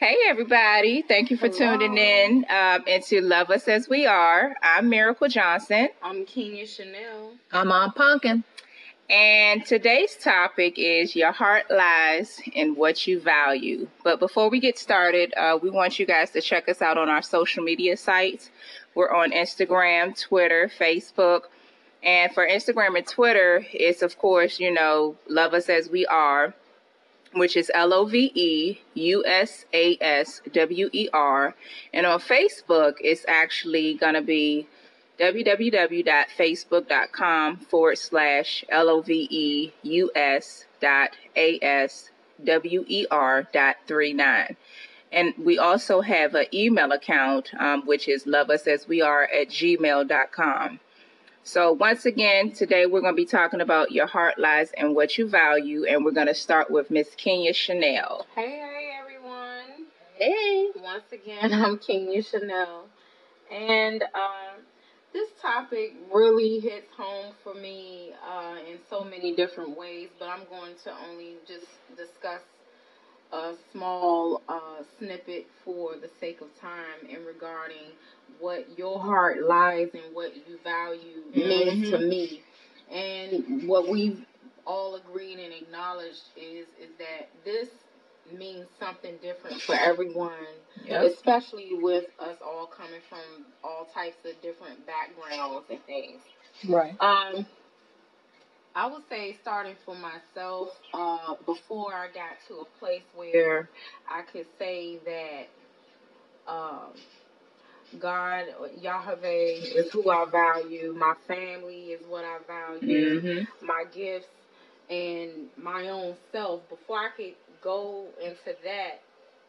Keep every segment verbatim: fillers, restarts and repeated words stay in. Hey, everybody. Thank you for Hello. tuning in um, into Love Us As We Are. I'm Miracle Johnson. I'm Kenya Chanel. I'm Aunt Punkin. And today's topic is your heart lies in what you value. But before we get started, uh, we want you guys to check us out on our social media sites. We're on Instagram, Twitter, Facebook. And for Instagram and Twitter, it's, of course, you know, Love Us As We Are, which is L O V E U S A S W E R. And on Facebook, it's actually going to be w w w dot facebook dot com forward slash L O V E U S dot A S W E R dot three nine. And we also have an email account, um, which is loveusasweare at gmail dot com. So once again, today we're going to be talking about your heart lies and what you value. And we're going to start with Miss Kenya Chanel. Hey, hey, everyone. Hey. Once again, I'm Kenya Chanel. And um, this topic really hits home for me uh, in so many different ways. But I'm going to only just discuss a small uh, snippet for the sake of time in regarding what your heart lies and what you value means mm-hmm. to me. And what we've all agreed and acknowledged is is that this means something different for everyone, yep. especially with us all coming from all types of different backgrounds and things. Right. Um, I would say, starting for myself, uh, before I got to a place where I could say that um, God, Yahweh, is who I value, my family is what I value, mm-hmm. my gifts, and my own self, before I could go into that,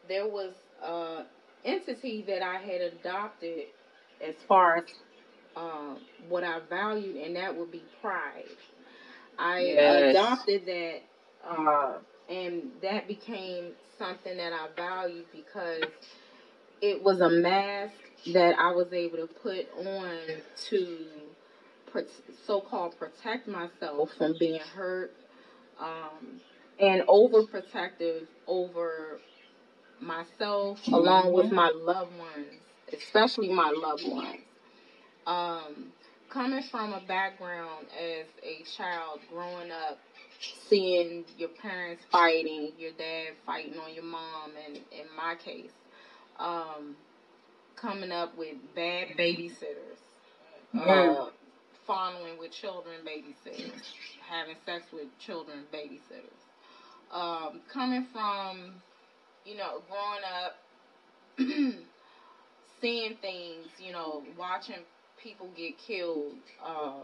there was an entity that I had adopted as far as uh, what I valued, and that would be pride. I yes. adopted that, uh, and that became something that I valued because it was a mask that I was able to put on to pro- so-called protect myself from being hurt, um, and overprotective over myself mm-hmm. along with my loved ones, especially my loved ones. Um... Coming from a background as a child, growing up, seeing your parents fighting, your dad fighting on your mom, and in my case, um, coming up with bad babysitters, mm-hmm. uh, fondling with children babysitters, having sex with children babysitters. Um, coming from, you know, growing up, seeing things, you know, watching people get killed, um,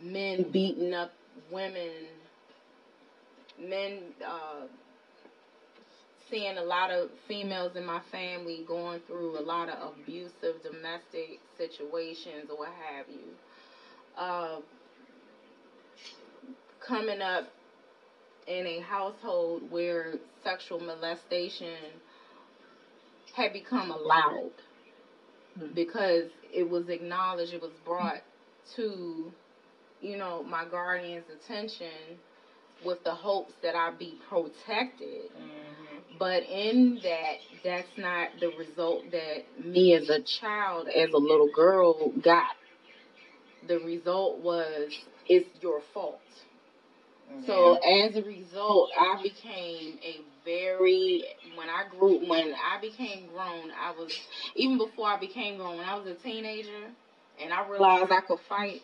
men beating up women, men uh, seeing a lot of females in my family going through a lot of abusive domestic situations or what have you. Uh, coming up in a household where sexual molestation had become allowed. Because it was acknowledged, it was brought to, you know, my guardian's attention with the hopes that I be protected. Mm-hmm. But in that, that's not the result that me as a child, as a little girl, got. The result was, it's your fault. Mm-hmm. So as a result, I became a very, when I grew, when I became grown, I was, even before I became grown, when I was a teenager, and I realized I could fight,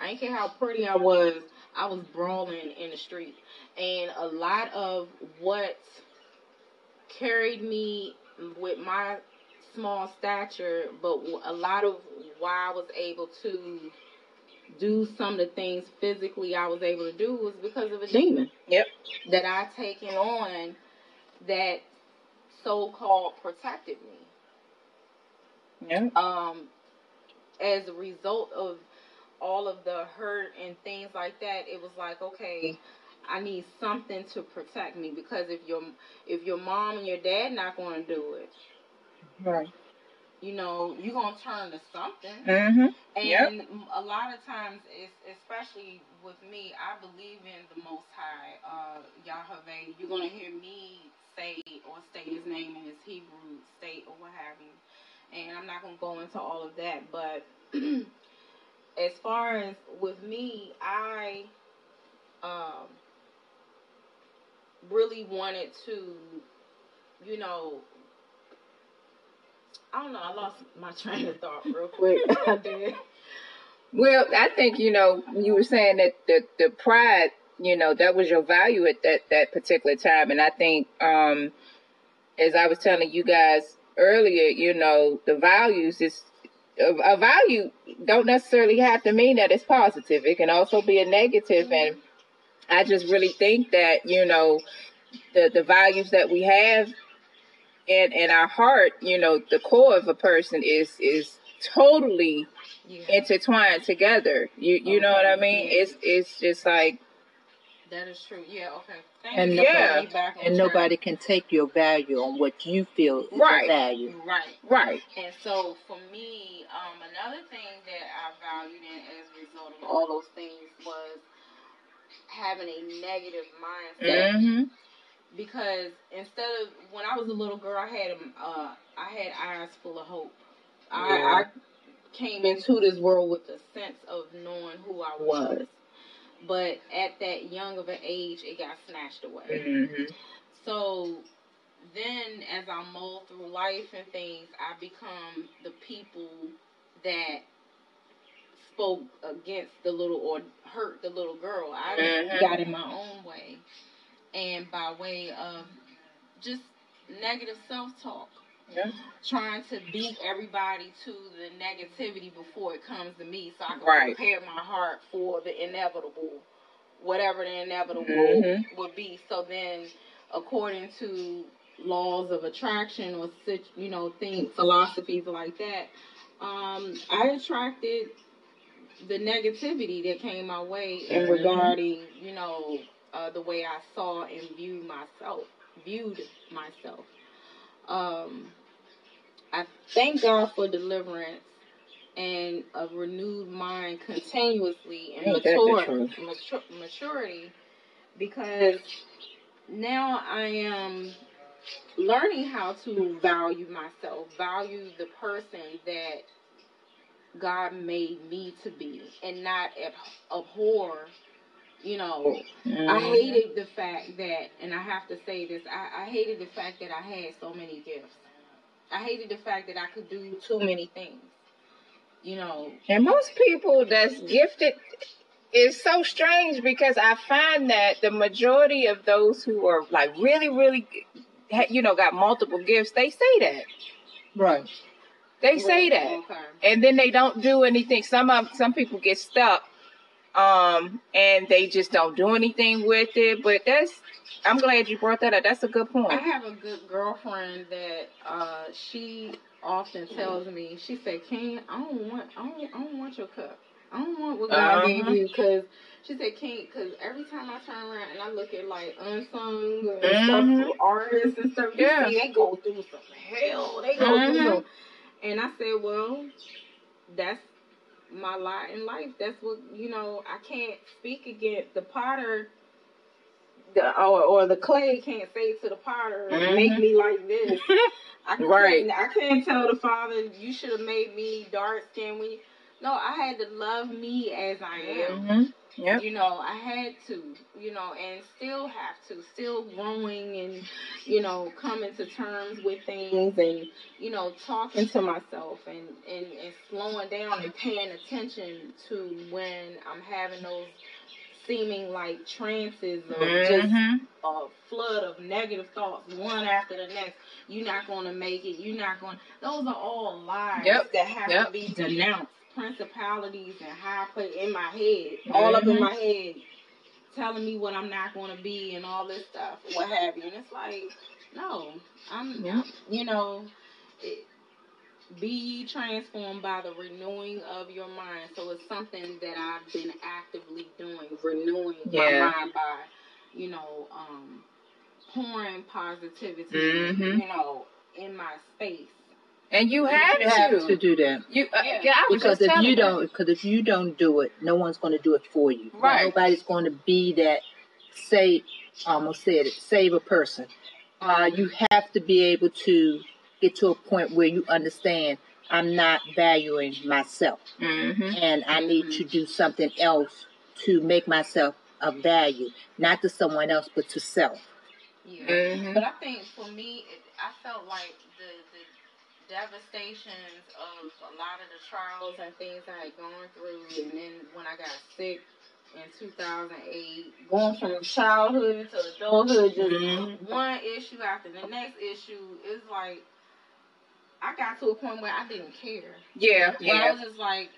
I didn't care how pretty I was, I was brawling in the street. And a lot of what carried me with my small stature, but a lot of why I was able to do some of the things physically I was able to do was because of a demon. Yep. That I taken on that so-called protected me. Yeah. Um, as a result of all of the hurt and things like that, it was like, okay, I need something to protect me, because if your if your mom and your dad not going to do it, right. You know, you're going to turn to something. Mm-hmm. And yep. a lot of times, it's, especially with me, I believe in the Most High, uh, Yahweh. You're going to hear me state or state his name in his Hebrew state or what have you. And I'm not going to go into all of that, but as far as with me, I um, really wanted to, you know, I don't know, I lost my train of thought real quick. I did. Well, I think, you know, you were saying that the, the pride, you know, that was your value at that, that particular time. And I think, um, as I was telling you guys earlier, you know, the values is, a value don't necessarily have to mean that it's positive. It can also be a negative. And I just really think that, you know, the, the values that we have in, in our heart, you know, the core of a person is, is totally yeah. intertwined together. You, you okay. know what I mean? Yeah. It's, it's just like, that is true. Yeah. Okay. Thank and you. Nobody, yeah. back and track. Nobody can take your value on what you feel is right. value. Right. Right. And so for me, um, another thing that I valued in as a result of all those things was having a negative mindset. Mm-hmm. Because instead of when I was a little girl, I had uh, I had eyes full of hope. Yeah. I, I came into this world with a sense of knowing who I was. But at that young of an age, it got snatched away. Mm-hmm. So then as I mull through life and things, I become the people that spoke against the little or hurt the little girl. I mm-hmm. got in my own way. And by way of just negative self-talk. Yeah. Trying to beat everybody to the negativity before it comes to me, so I can right. prepare my heart for the inevitable, whatever the inevitable mm-hmm. would be. So then, according to laws of attraction or such, you know, things, philosophies like that, um, I attracted the negativity that came my way mm-hmm. in regarding, you know, uh, the way I saw and viewed myself, viewed myself. Um, I thank God for deliverance and a renewed mind continuously and mature, mature, maturity, because now I am learning how to value myself, value the person that God made me to be, and not abhor. You know, mm. I hated the fact that, and I have to say this, I, I hated the fact that I had so many gifts. I hated the fact that I could do too many things, you know. And most people that's gifted is so strange, because I find that the majority of those who are like really, really, you know, got multiple gifts, they say that. Right. They right. say that. Okay. And then they don't do anything. Some of, some people get stuck. Um, and they just don't do anything with it. But that's, I'm glad you brought that up. That's a good point. I have a good girlfriend that, uh, she often tells me, she said, King, I don't want, I don't, I don't want your cup. I don't want what God uh-huh. gave you. Cause she said, King, cause every time I turn around and I look at like unsung and mm-hmm. stuff, artists and stuff, yeah. see, they go through some hell. They go mm-hmm. through some. And I said, well, that's my lot in life. That's what, you know, I can't speak against the potter, the, or, or the clay can't say to the potter, mm-hmm. make me like this. I can't, right. I can't tell the Father, you should have made me dark skinned. When you, no, I had to love me as I am. Mm-hmm. Yep. You know, I had to, you know, and still have to, still growing and, you know, coming to terms with things and, you know, talking to myself and, and, and slowing down and paying attention to when I'm having those seeming like trances of mm-hmm. just a flood of negative thoughts, one after the next. You're not going to make it. You're not going to. Those are all lies yep. that have yep. to be denounced. Principalities and high play in my head, mm-hmm. all up in my head, telling me what I'm not going to be and all this stuff, what have you. And it's like, no, I'm, yeah. you know, it, be transformed by the renewing of your mind. So it's something that I've been actively doing, renewing yeah. my mind by, you know, um, pouring positivity, mm-hmm. you know, in my space. And you have, you have to. to do that. You, uh, yeah. Yeah, I was because just if you that. don't, because if you don't do it, no one's going to do it for you. Right. Nobody's going to be that. Say, almost said it. Save a person. uh, you have to be able to get to a point where you understand I'm not valuing myself, mm-hmm. and I need mm-hmm. to do something else to make myself of value, not to someone else, but to self. Yeah, mm-hmm. But I think for me, it, I felt like the, the devastations of a lot of the trials and things I had gone through, and then when I got sick in two thousand eight, going from childhood to adulthood, just mm-hmm. one issue after the next issue, it's like, I got to a point where I didn't care. Yeah, where yeah. I was just like,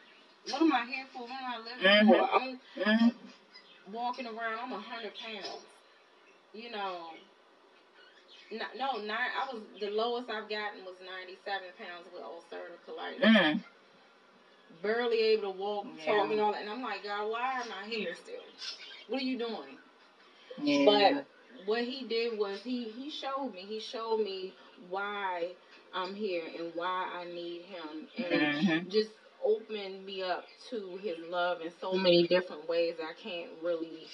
what am I here for? What am I living mm-hmm. for? I'm mm-hmm. walking around, I'm one hundred pounds. You know, no, no, not, I was, the lowest I've gotten was ninety-seven pounds with ulcerative colitis. Mm-hmm. Barely able to walk, yeah. talk and all that. And I'm like, God, why am I here still? What are you doing? Yeah. But what he did was he, he showed me, he showed me why I'm here and why I need him, and mm-hmm. just opened me up to his love in so many different ways. I can't really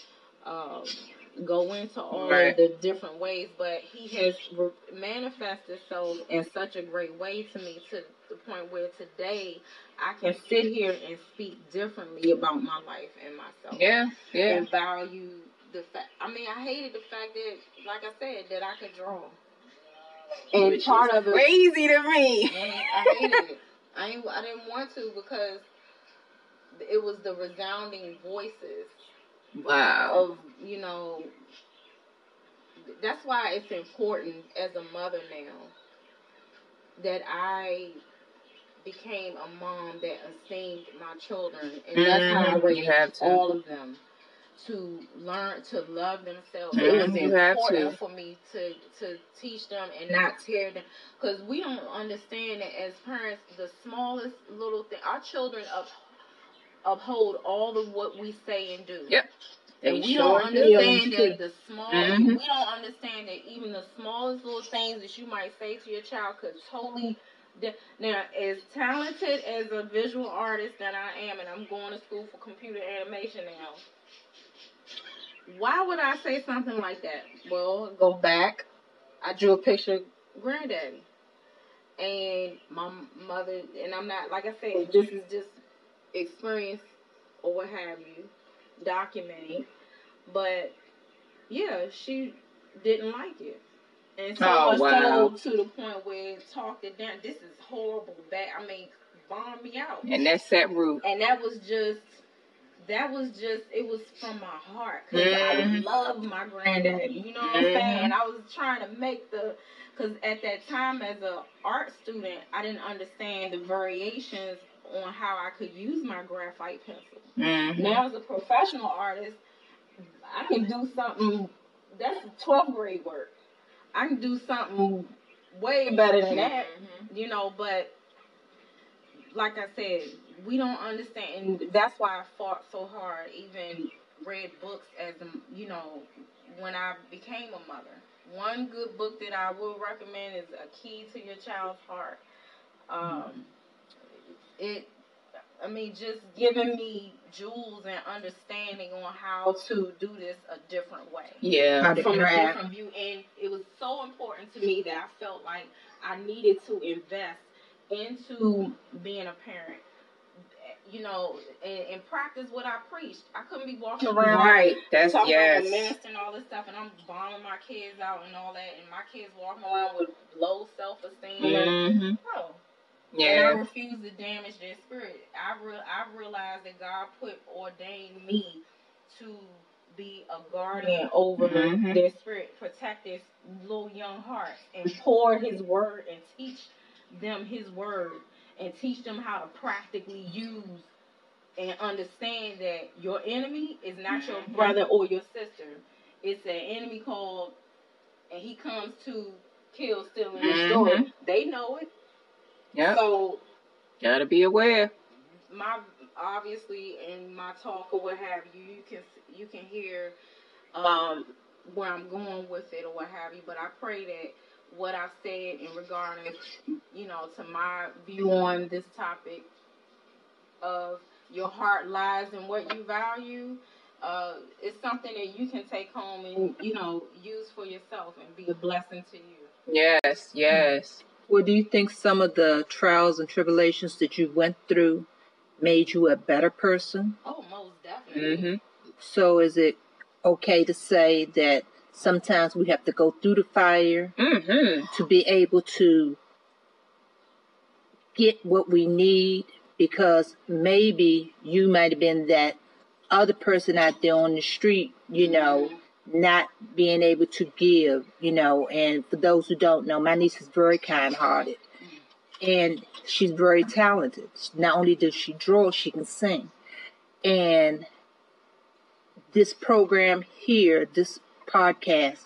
um, go into all right. of the different ways, but he has re- manifested so in such a great way to me, to the point where today I can sit here and speak differently about my life and myself. Yeah, yeah. And value the fact. I mean, I hated the fact that, like I said, that I could draw. And which part of it crazy to me. I hated it. I ain't, I didn't want to because it was the resounding voices. Wow. Of, you know, that's why it's important as a mother now that I became a mom that esteemed my children, and that's mm, how I raised all of them. To learn to love themselves, mm-hmm. it was important for me to to teach them and not tear them, because we don't understand that as parents, the smallest little thing, our children up, uphold all of what we say and do. Yep, and we sure don't understand do. that the small, mm-hmm. we don't understand that even the smallest little things that you might say to your child could totally. Now, as talented as a visual artist that I am, and I'm going to school for computer animation now. Why would I say something like that? Well, go back. I drew a picture of Granddaddy. And my mother, and I'm not, like I said, this is just experience or what have you, documenting. But, yeah, she didn't like it. And so much oh, wow. so to the point where it talked it down. This is horrible. Bad. I mean, bomb me out. And that's that root. And that was just... That was just, it was from my heart, because mm. I love my granddaddy, you know what mm. I'm saying? And I was trying to make the, because at that time as an art student, I didn't understand the variations on how I could use my graphite pencil. Mm-hmm. Now as a professional artist, I can do something, that's twelfth grade work. I can do something way better than that, mm-hmm. you know, but like I said, we don't understand, and that's why I fought so hard, even read books as, a, you know, when I became a mother. One good book that I will recommend is A Key to Your Child's Heart. Um, it, I mean, just giving me jewels and understanding on how to do this a different way. Yeah. From a different view, and it was so important to me that I felt like I needed to invest into being a parent. You know, and, and practice what I preached. I couldn't be walking around right. That's talking yes. about the minister and all this stuff, and I'm bombing my kids out and all that, and my kids walking around with low self-esteem. Mm-hmm. Oh, yeah. And I refuse to damage their spirit. I re- I realized that God put ordained me to be a guardian over mm-hmm. their spirit, protect their little young heart, and pour His word and teach them His word. And teach them how to practically use and understand that your enemy is not your brother or your sister. It's an enemy called, and he comes to kill, steal, and destroy. Mm-hmm. They know it. Yeah. So gotta be aware. My obviously in my talk or what have you, you can you can hear um, where I'm going with it or what have you. But I pray that what I've said in regard to, you know, to my view on this topic of your heart lies in what you value, uh, it's something that you can take home and, you know, use for yourself and be a blessing to you. Yes, yes. Well, do you think some of the trials and tribulations that you went through made you a better person? Oh, most definitely. Mm-hmm. So is it okay to say that sometimes we have to go through the fire mm-hmm. to be able to get what we need? Because maybe you might have been that other person out there on the street, you know, mm-hmm. not being able to give, you know. And for those who don't know, my niece is very kind-hearted. Mm-hmm. And she's very talented. Not only does she draw, she can sing. And this program here, this podcast,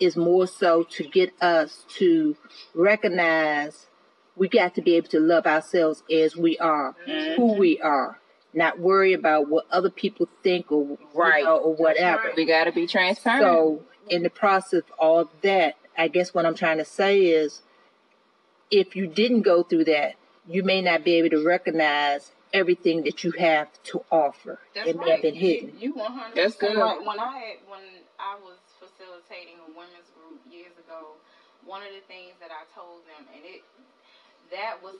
is more so to get us to recognize we got to be able to love ourselves as we are, mm-hmm. who we are. Not worry about what other people think or right. you know, or whatever. Right. We got to be transparent. So in the process of all that, I guess what I'm trying to say is if you didn't go through that, you may not be able to recognize everything that you have to offer. That's it may right. have been hidden. You, you one hundred percent That's good. Right. When I, had, when I was facilitating a women's group years ago, one of the things that I told them, and it that was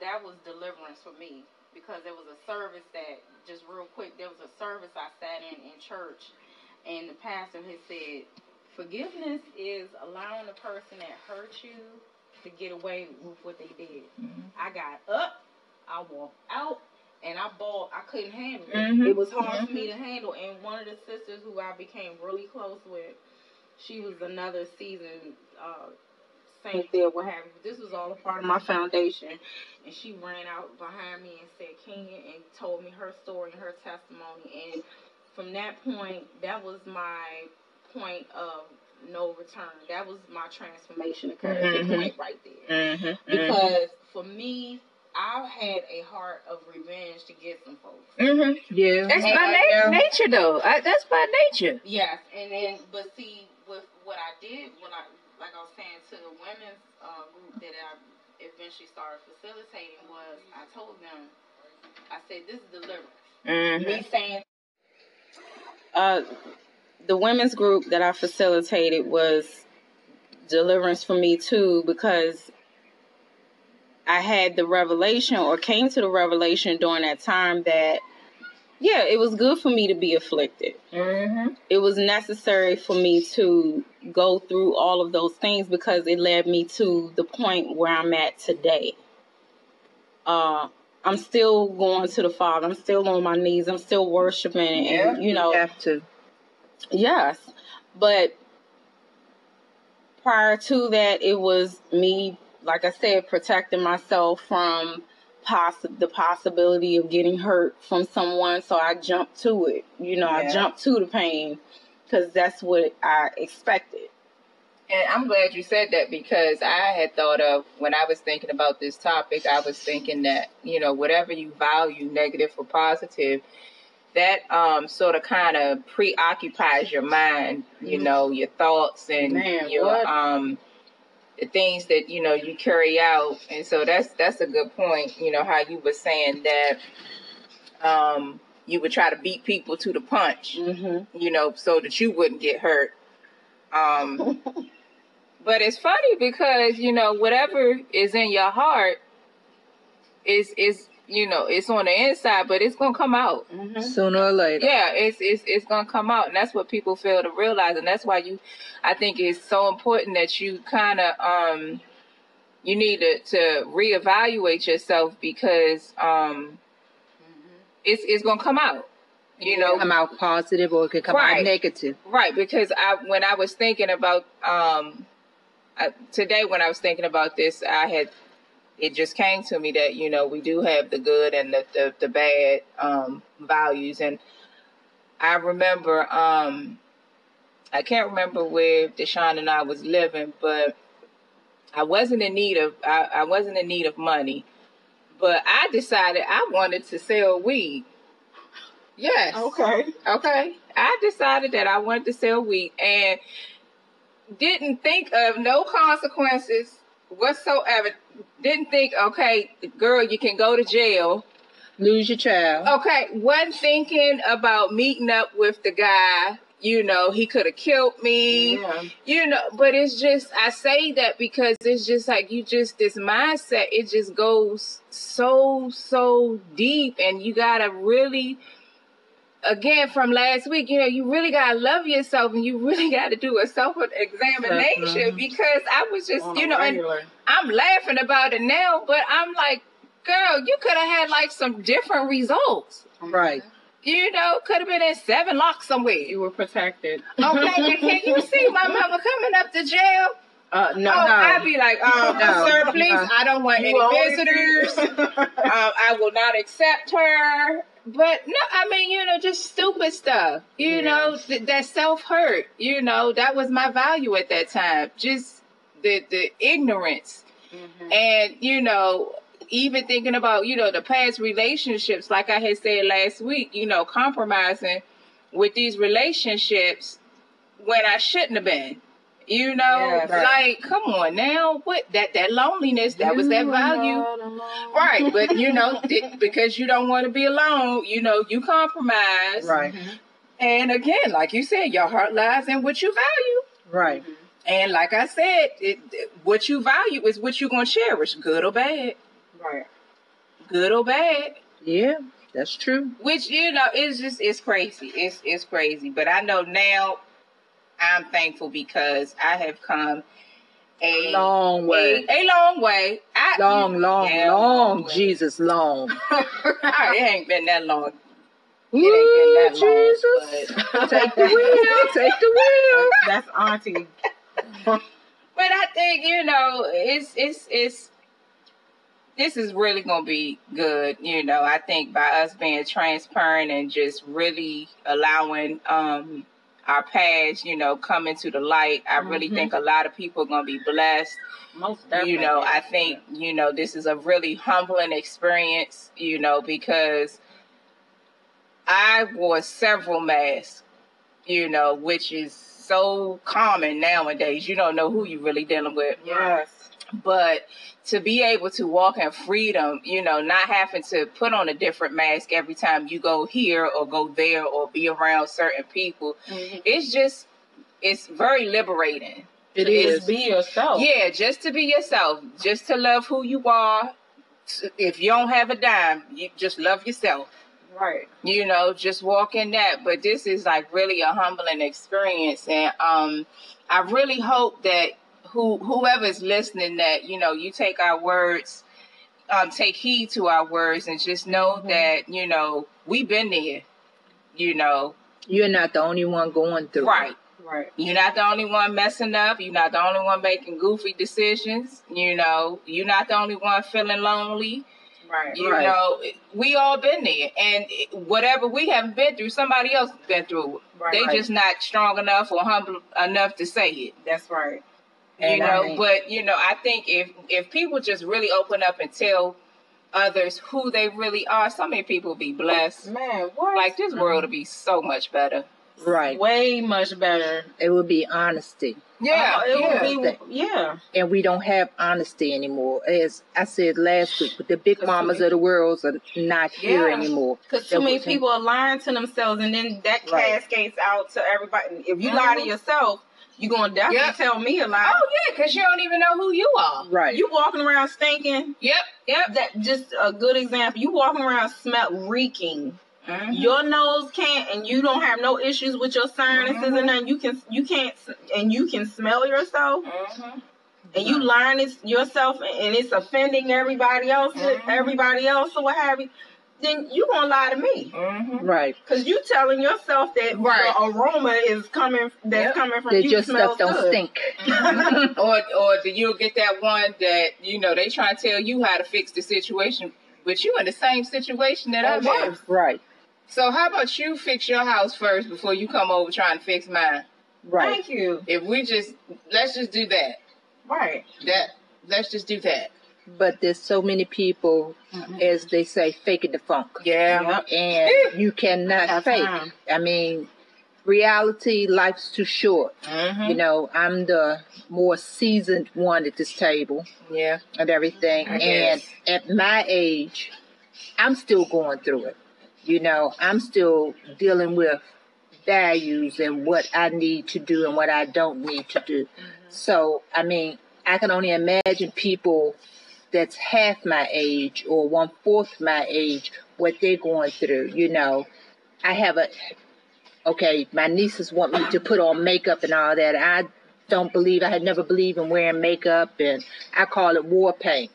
that was deliverance for me. Because there was a service that, just real quick, there was a service I sat in in church, and the pastor had said, forgiveness is allowing the person that hurt you to get away with what they did. Mm-hmm. I got up, I walked out, and I bawled. I couldn't handle it. Mm-hmm. It was hard mm-hmm. for me to handle, and one of the sisters who I became really close with, she was another seasoned uh saint there, what happened. This was all a part of my foundation. And she ran out behind me and said, Kenya, and told me her story and her testimony. And from that point, that was my point of no return. That was my transformation occurred mm-hmm. point right there. Mm-hmm. Because for me, I had a heart of revenge to get some folks. Mm-hmm. Yeah. That's and by na- nature, though. I, that's by nature. Yes. And then, but see, with what I did, when I... like I was saying to the women's uh, group that I eventually started facilitating was, I told them, I said, this is deliverance. Mm-hmm. Me saying, uh, the women's group that I facilitated was deliverance for me too, because I had the revelation or came to the revelation during that time that, yeah, it was good for me to be afflicted. Mm-hmm. It was necessary for me to go through all of those things because it led me to the point where I'm at today. Uh, I'm still going to the Father. I'm still on my knees. I'm still worshiping. Yeah, and, you know, you have to. Yes. But prior to that, it was me, like I said, protecting myself from Poss- the possibility of getting hurt from someone, so I jumped to it. You know, yeah. I jumped to the pain because that's what I expected. And I'm glad you said that because I had thought of, when I was thinking about this topic, I was thinking that, you know, whatever you value, negative or positive, that um, sort of kind of preoccupies your mind, you mm-hmm. know, your thoughts and Man, your... What? um. the things that, you know, you carry out. And so that's that's a good point, you know, how you were saying that um, you would try to beat people to the punch, mm-hmm. you know, so that you wouldn't get hurt. Um, but it's funny because, you know, whatever is in your heart is, is you know, it's on the inside, but it's going to come out. Mm-hmm. Sooner or later. Yeah, it's it's it's going to come out. And that's what people fail to realize. And that's why you... I think it's so important that you kind of, um, you need to, to reevaluate yourself because um, mm-hmm. it's it's going to come out, you it know. It can come out positive or it can come right. out negative. Right, because I when I was thinking about, um, I, today when I was thinking about this, I had, it just came to me that, you know, we do have the good and the, the, the bad um, values. And I remember... Um, I can't remember where Deshaun and I was living, but I wasn't in need of I, I wasn't in need of money. But I decided I wanted to sell weed. Yes. Okay. Okay. I decided that I wanted to sell weed and didn't think of no consequences whatsoever. Didn't think, okay, girl, you can go to jail. Lose your child. Okay, wasn't thinking about meeting up with the guy. You know, he could have killed me. Yeah. You know, but it's just, I say that because it's just like, you just, this mindset, it just goes so, so deep. And you got to really, again, from last week, you know, you really got to love yourself and you really got to do a self-examination mm-hmm. because I was just, On you know, regular. And I'm laughing about it now, but I'm like, girl, you could have had like some different results. Right. You know, could have been at seven locks somewhere. You were protected. Okay, and can you see my mama coming up to jail? Uh, no, oh, no. I'd be like, oh, no, sir, please, no. I don't want you any visitors. um, I will not accept her. But no, I mean, you know, just stupid stuff. You yeah. know, th- that self-hurt, you know, that was my value at that time. Just the, the ignorance. Mm-hmm. And, you know... Even thinking about, you know, the past relationships, like I had said last week, you know, compromising with these relationships when I shouldn't have been, you know, yeah, right. like, come on now, what that, that loneliness, that you was that value. Right. But, you know, th- because you don't want to be alone, you know, you compromise. Right. And again, like you said, your heart lies in what you value. Right. And like I said, it, it, what you value is what you're going to cherish, good or bad. Right. Good or bad. Yeah, that's true. Which, you know, it's just, it's crazy. It's it's crazy. But I know now I'm thankful because I have come a long way. A, a long way. I, long, long, yeah, long, long Jesus, long. Right, it ain't been that long. Ooh, it ain't been that long. Jesus. Take the wheel. Take the wheel. That's auntie. But I think, you know, it's, it's, it's, this is really going to be good. You know, I think by us being transparent and just really allowing um, our past, you know, come into the light, I mm-hmm. really think a lot of people are going to be blessed. Most definitely. You know, I think, you know, this is a really humbling experience, you know, because I wore several masks, you know, which is so common nowadays. You don't know who you're really dealing with. Yes. But to be able to walk in freedom, you know, not having to put on a different mask every time you go here or go there or be around certain people, mm-hmm. it's just, it's very liberating. It is. Just be yourself. Yeah, just to be yourself. Just to love who you are. If you don't have a dime, you just love yourself. Right. You know, just walk in that. But this is like really a humbling experience. And um, I really hope that Who whoever's listening, that, you know, you take our words, um, take heed to our words, and just know mm-hmm. that, you know, we've been there. You know, you're not the only one going through. Right, right. You're not the only one messing up. You're not the only one making goofy decisions. You know, you're not the only one feeling lonely. Right, you right. know, we all been there, and whatever we haven't been through, somebody else been through it. Right, they right. just not strong enough or humble enough to say it. That's right. You know, but, you know, I think if, if people just really open up and tell others who they really are, so many people will be blessed. Man, what? Like, this world will be so much better. Right. Way much better. It will be honesty. Yeah. Uh, it yeah. will be, yeah. And we don't have honesty anymore. As I said last week, the big mamas of the world are not here yeah. anymore. Because too many people are lying to themselves, and then that right. cascades out to everybody. If you mm-hmm. lie to yourself, you're going to definitely yep. tell me a lie. Oh, yeah, because you don't even know who you are. Right. You walking around stinking. Yep, yep. That just a good example. You walking around smell reeking. Mm-hmm. Your nose can't, and you don't have no issues with your sinuses mm-hmm. and nothing. You can, you can't, and you can smell yourself. Mm-hmm. And you lying to yourself, and it's offending everybody else, mm-hmm. everybody else, or what have you. Then you gonna lie to me, mm-hmm. right? Because you telling yourself that right. the aroma is coming that's yep. coming from that you. Your stuff don't good. Stink, mm-hmm. or or you'll get that one that, you know, they try to tell you how to fix the situation, but you in the same situation that I was, right? So how about you fix your house first before you come over trying to fix mine? Right. Thank you. If we just let's just do that, right? That let's just do that. But there's so many people, mm-hmm. as they say, faking the funk. Yeah. And you cannot That's fake. Time. I mean, reality, life's too short. Mm-hmm. You know, I'm the more seasoned one at this table. Yeah. Of everything. I and guess. At my age, I'm still going through it. You know, I'm still dealing with values and what I need to do and what I don't need to do. Mm-hmm. So, I mean, I can only imagine people that's half my age or one-fourth my age, what they're going through, you know. I have a, okay, my nieces want me to put on makeup and all that. I don't believe, I had never believed in wearing makeup, and I call it war paint,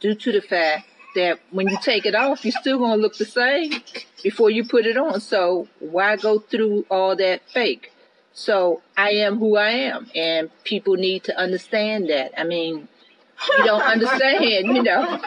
due to the fact that when you take it off, you're still going to look the same before you put it on. So why go through all that fake? So I am who I am, and people need to understand that. I mean, you don't understand, you know.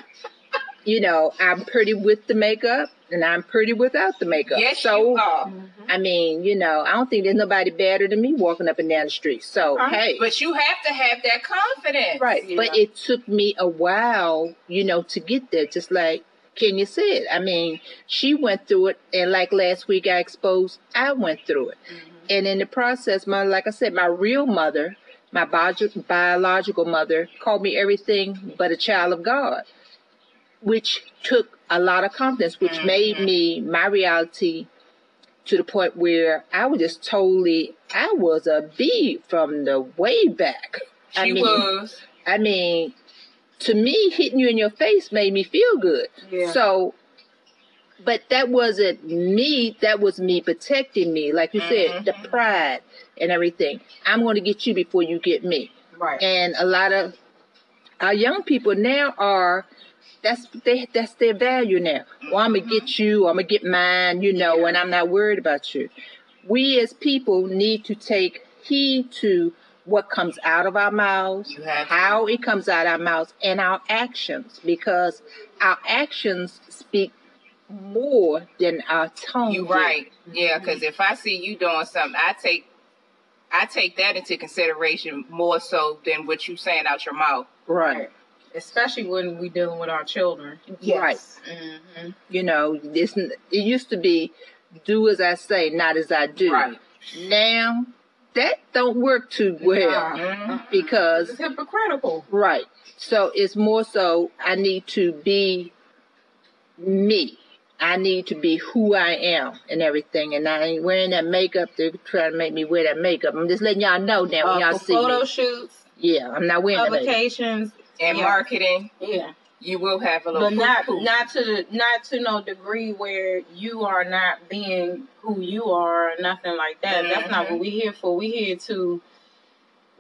You know, I'm pretty with the makeup, and I'm pretty without the makeup. Yes, so, you are. Mm-hmm. I mean, you know, I don't think there's nobody better than me walking up and down the street. So, uh-huh. hey. But you have to have that confidence. Right. But know? It took me a while, you know, to get there, just like Kenya said. I mean, she went through it, and like last week I exposed, I went through it. Mm-hmm. And in the process, my like I said, my real mother, my bi- biological mother, called me everything but a child of God, which took a lot of confidence, which mm-hmm. made me my reality to the point where I was just totally, I was a bee from the way back. She I mean, was. I mean, to me, hitting you in your face made me feel good. Yeah. So, but that wasn't me. That was me protecting me. Like you mm-hmm. said, the pride and everything. I'm going to get you before you get me. Right. And a lot of our young people now are, That's they, that's their value now. Well, I'm going to get you, I'm going to get mine, you know, yeah. and I'm not worried about you. We as people need to take heed to what comes out of our mouths, how to. It comes out of our mouths, and our actions, because our actions speak more than our tongue. You're right. Yeah, because if I see you doing something, I take I take that into consideration more so than what you're saying out your mouth. Right. Especially when we're dealing with our children. Yes. Right. Mm-hmm. You know, this, it used to be, do as I say, not as I do. Right. Now, that don't work too well. Mm-hmm. Because it's hypocritical. Right. So it's more so, I need to be me. I need to be who I am and everything. And I ain't wearing that makeup. They're trying to make me wear that makeup. I'm just letting y'all know that uh, when y'all see photo me. Shoots. Yeah, I'm not wearing publications. And yeah. marketing, yeah, you will have a little, but not poo-poo. not to the, not to no degree where you are not being who you are or nothing like that. Mm-hmm. That's not what we're here for. We're here to,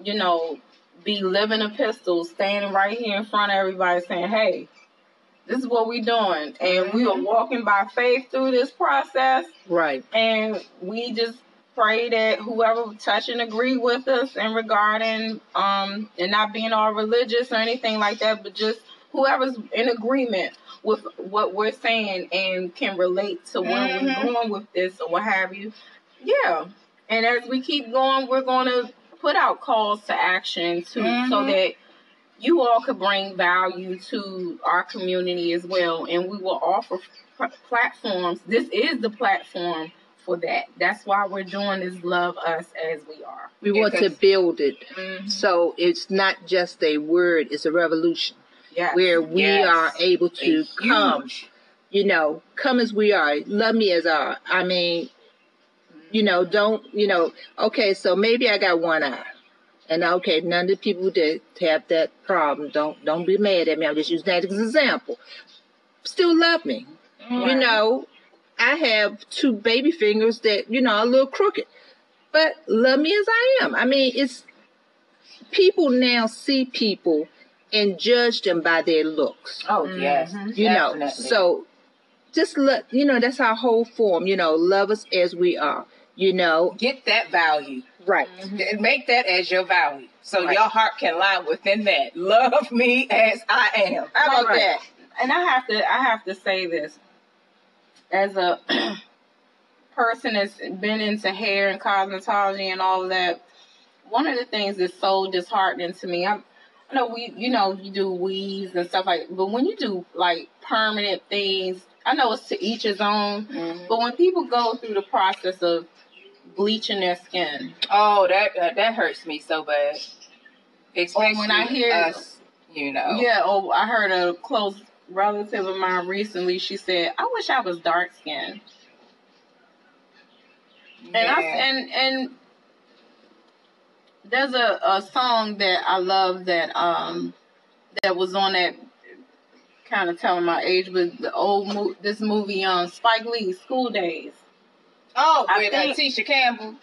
you know, be living epistles, standing right here in front of everybody, saying, "Hey, this is what we're doing," and mm-hmm. we are walking by faith through this process, right? And we just pray that whoever touch and agree with us in regarding um and not being all religious or anything like that, but just whoever's in agreement with what we're saying and can relate to where mm-hmm. we're going with this or what have you. Yeah. And as we keep going, we're going to put out calls to action too, mm-hmm. so that you all could bring value to our community as well. And we will offer platforms. This is the platform for that. That's why we're doing this Love Us As We Are. We want to build it. Mm-hmm. So it's not just a word, it's a revolution. Yes. Where we yes. are able to it's come, huge. you know, come as we are. Love me as I are. I mean, you know, don't, you know, okay, so maybe I got one eye. And okay, none of the people that have that problem, don't don't be mad at me. I'm just using that as an example. Still love me. Mm-hmm. You know, I have two baby fingers that, you know, are a little crooked. But love me as I am. I mean, it's people now see people and judge them by their looks. Oh, yes. Mm-hmm. You Definitely. know, so just look, you know, that's our whole form, you know, love us as we are, you know. Get that value. Right. Mm-hmm. Make that as your value. So right. your heart can lie within that. Love me as I am. How about right. that? And I have to, I have to say this. As a person that's been into hair and cosmetology and all that, one of the things that's so disheartening to me, I, I know we, you know, you do weaves and stuff like that, but when you do like permanent things, I know it's to each his own, mm-hmm. but when people go through the process of bleaching their skin, oh, that uh, that hurts me so bad. Especially when I hear us, you know, yeah. Oh, I heard a close relative of mine recently, she said, I wish I was dark skinned. Yeah. And I and and there's a, a song that I love that um that was on that, kind of telling my age, but the old mo this movie on um, Spike Lee, School Days. Oh, I with think, uh, Tisha Campbell.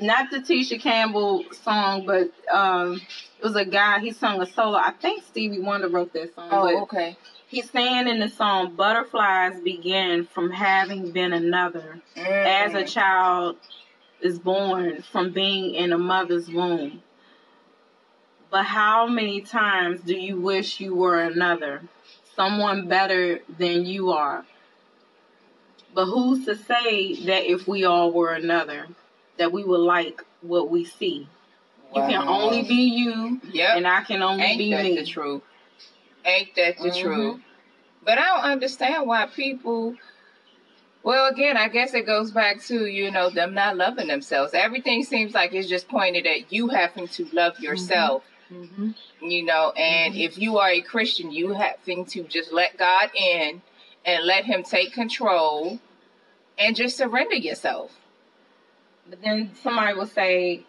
Not the Tisha Campbell song, but um, it was a guy. He sung a solo. I think Stevie Wonder wrote that song. Oh, but okay. He's saying in the song, "Butterflies begin from having been another, mm. as a child is born from being in a mother's womb. But how many times do you wish you were another, someone better than you are? But who's to say that if we all were another, that we would like what we see? Wow. You can only be you, yep. and I can only Ain't be that me." The truth. Ain't that the mm-hmm. truth? But I don't understand why people. Well, again, I guess it goes back to, you know, them not loving themselves. Everything seems like it's just pointed at you having to love yourself. Mm-hmm. You know, and mm-hmm. if you are a Christian, you having to just let God in and let him take control and just surrender yourself. But then somebody will say,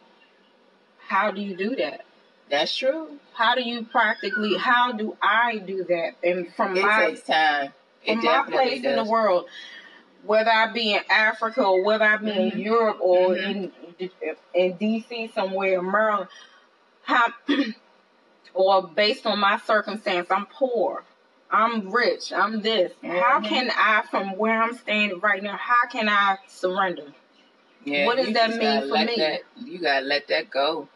how do you do that? That's true. How do you practically, how do I do that? And from it my, takes time. It from my place does. in the world, whether I be in Africa or whether I be mm-hmm. in Europe or mm-hmm. in, in D C somewhere, Maryland, how, or based on my circumstance, I'm poor, I'm rich, I'm this. Mm-hmm. How can I, from where I'm standing right now, how can I surrender? Yeah, what does that mean for me? That, you gotta let that go.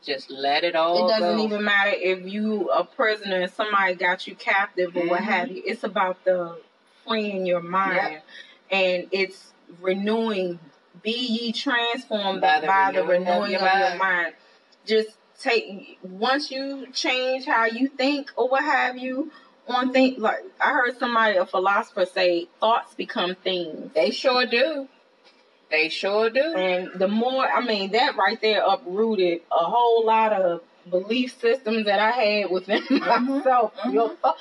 Just let it all go. It doesn't go. even matter if you a prisoner and somebody got you captive or mm-hmm. what have you. It's about the freeing your mind. Yep. And it's renewing. Be ye transformed by the, by the renewing, renewing of your mind. Your mind. Just take, once you change how you think or what have you, on thing, like I heard somebody, a philosopher, say thoughts become things. They sure do. They sure do. And the more, I mean, that right there uprooted a whole lot of belief systems that I had within mm-hmm. myself. Mm-hmm. Your thought,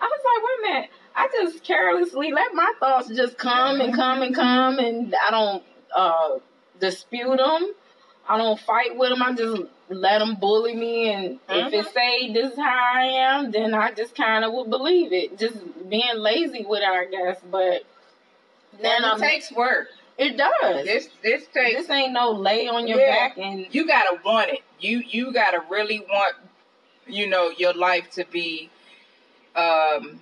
I was like, wait a minute, I just carelessly let my thoughts just come and come and come, and I don't uh, dispute them. I don't fight with them. I just let them bully me, and mm-hmm. if it say this is how I am, then I just kind of would believe it. Just being lazy with it, I guess. But then well, it I'm, takes work. It does. This this takes. This ain't no lay on your yeah. back, and you gotta want it. You you gotta really want, you know, your life to be. Um,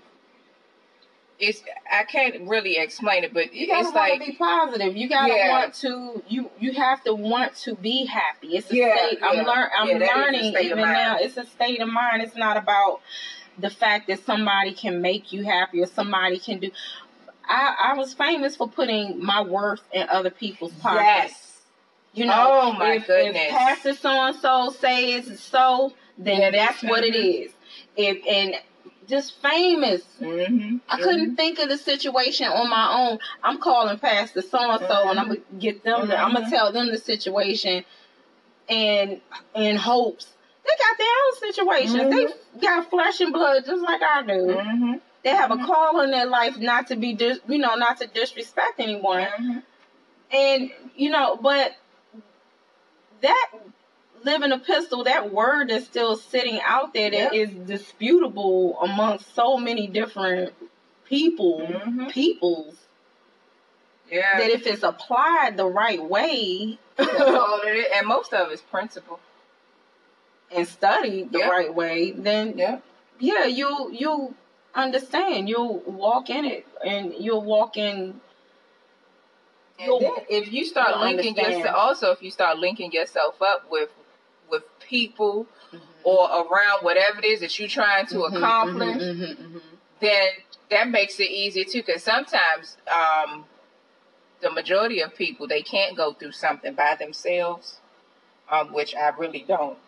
it's I can't really explain it, but you gotta it's like be positive. You gotta yeah. want to. You you have to want to be happy. It's a yeah, state. Yeah. I'm learn. I'm yeah, learning even now. It's a state of mind. It's not about the fact that somebody can make you happy or somebody can do. I, I was famous for putting my worth in other people's pockets. Yes. You know, oh my if, goodness. If Pastor so-and-so says so, then yeah, that's what mm-hmm. it is. If and just famous. Mm-hmm. I mm-hmm. couldn't think of the situation on my own. I'm calling Pastor so-and-so mm-hmm. and I'm going to get them, mm-hmm. I'm going to tell them the situation and in hopes. They got their own situations. Mm-hmm. They got flesh and blood just like I do. Mm-hmm. They have mm-hmm. a call in their life not to be, dis you know, not to disrespect anyone. Mm-hmm. And, you know, but that living epistle, that word is still sitting out there that yep. is disputable amongst so many different people, mm-hmm. peoples. Yeah. That if it's applied the right way. And most of it's principle. And studied the yep. right way, then, yep. yeah, you you. understand, you'll walk in it, and you'll walk in. You'll, and if you start linking understand. yourself, also if you start linking yourself up with with people mm-hmm. or around whatever it is that you're trying to mm-hmm, accomplish, mm-hmm, mm-hmm, mm-hmm. then that makes it easier too. Because sometimes um, the majority of people, they can't go through something by themselves, um, which I really don't.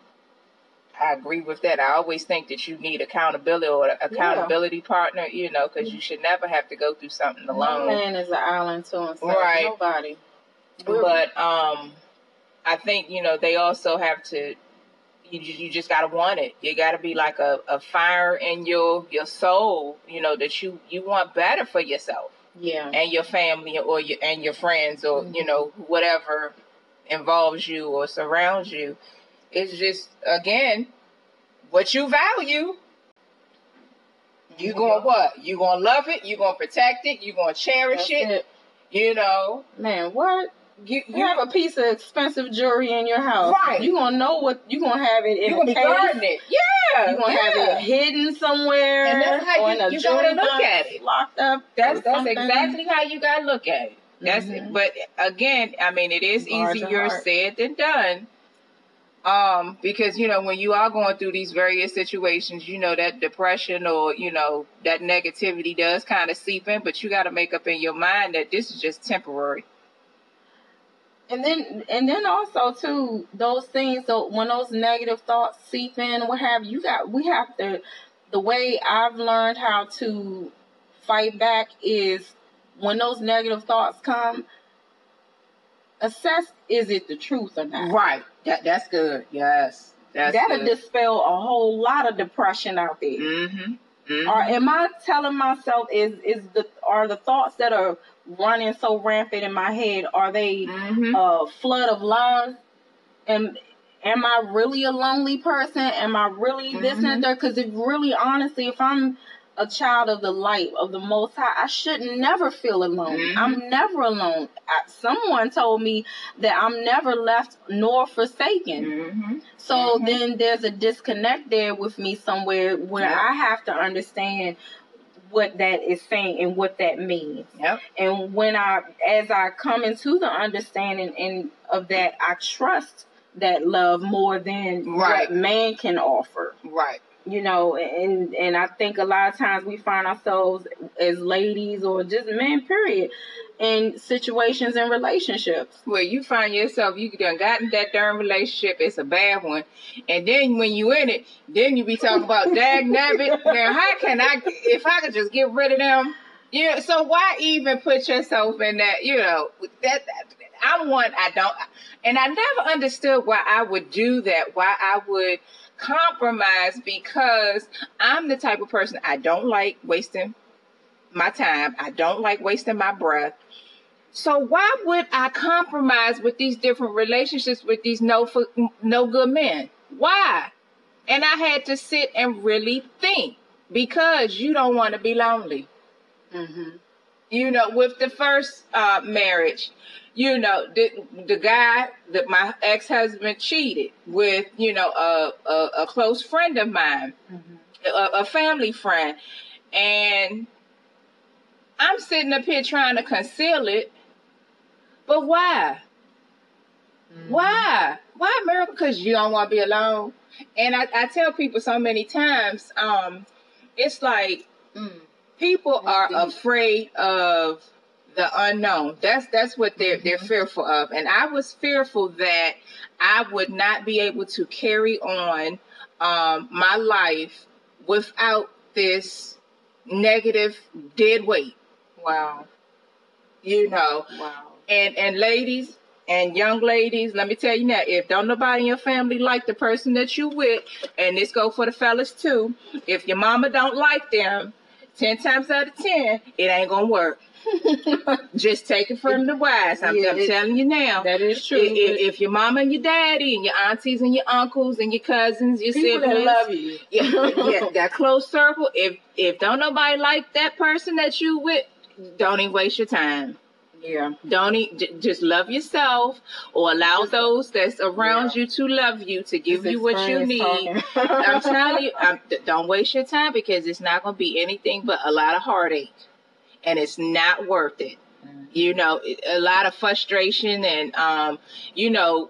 I agree with that. I always think that you need accountability or an accountability yeah. partner, you know, because you should never have to go through something alone. No man is an island to himself. Right. Nobody. But um, I think, you know, they also have to, you, you just got to want it. You got to be like a, a fire in your, your soul, you know, that you, you want better for yourself. Yeah. And your family or your, and your friends or, mm-hmm. you know, whatever involves you or surrounds you. It's just, again, what you value. You gonna what? You gonna love it. You gonna protect it. You gonna cherish it, it. You know, man. What? You, you have a piece of expensive jewelry in your house, right? You gonna know what you gonna have it. You gonna be guarding it. Yeah. You gonna yeah. have it hidden somewhere. And that's how or you, you gotta look at it. Locked up. That's that's something. Exactly how you gotta look at it. That's mm-hmm. it. But again, I mean, it is Guard easier said than done. Um, because, you know, when you are going through these various situations, you know, that depression or, you know, that negativity does kind of seep in, but you got to make up in your mind that this is just temporary. And then, and then also too, those things, so when those negative thoughts seep in, what have you got, we have to, the way I've learned how to fight back is when those negative thoughts come, assess, is it the truth or not? Right. That, that's good. Yes. That's That'll good. Dispel a whole lot of depression out there. Mm-hmm. Mm-hmm. Or am I telling myself, is, is the, are the thoughts that are running so rampant in my head, are they mm-hmm. a flood of lies? And am I really a lonely person? Am I really mm-hmm. this and that? Because if really, honestly, if I'm a child of the light, of the Most High, I should never feel alone. Mm-hmm. I'm never alone. I, someone told me that I'm never left nor forsaken. Mm-hmm. So mm-hmm. then there's a disconnect there with me somewhere where yep. I have to understand what that is saying and what that means. Yep. And when I, as I come into the understanding and of that, I trust that love more than right. what man can offer. Right. You know, and, and I think a lot of times we find ourselves as ladies or just men, period, in situations and relationships. Well, you find yourself, you done gotten that darn relationship, it's a bad one. And then when you in it, then you be talking about, dag nabbit, now how can I, if I could just get rid of them? You know, so why even put yourself in that, you know, that, that I'm one, I don't, and I never understood why I would do that, why I would compromise, because I'm the type of person, I don't like wasting my time. I don't like wasting my breath. So why would I compromise with these different relationships with these no no good men? Why? And I had to sit and really think, because you don't want to be lonely. Mm-hmm. You know, with the first uh, marriage, you know, the, the guy, that my ex-husband cheated with, you know, a, a, a close friend of mine, mm-hmm. a, a family friend. And I'm sitting up here trying to conceal it. But why? Mm-hmm. Why? Why, Miracle? Because you don't want to be alone. And I, I tell people so many times, um, it's like mm, people are afraid of the unknown. That's that's what they're mm-hmm. they're fearful of. And I was fearful that I would not be able to carry on um, my life without this negative dead weight. Wow. You know. Wow. And and ladies and young ladies, let me tell you now, if don't nobody in your family like the person that you with, and this go for the fellas too, if your mama don't like them, ten times out of ten, it ain't gonna work. Just take it from the wise. I'm, yeah, I'm it, telling you now. That is true. It, it, if your mama and your daddy and your aunties and your uncles and your cousins, your people siblings, that love you. Yeah, yeah, that close circle. If if don't nobody like that person that you with, don't even waste your time. Yeah. Don't e- j- just love yourself, or allow those that's around yeah. you to love you, to give this you what you need. I'm telling you, I'm, don't waste your time, because it's not going to be anything but a lot of heartache. And it's not worth it. You know, a lot of frustration and, um, you know,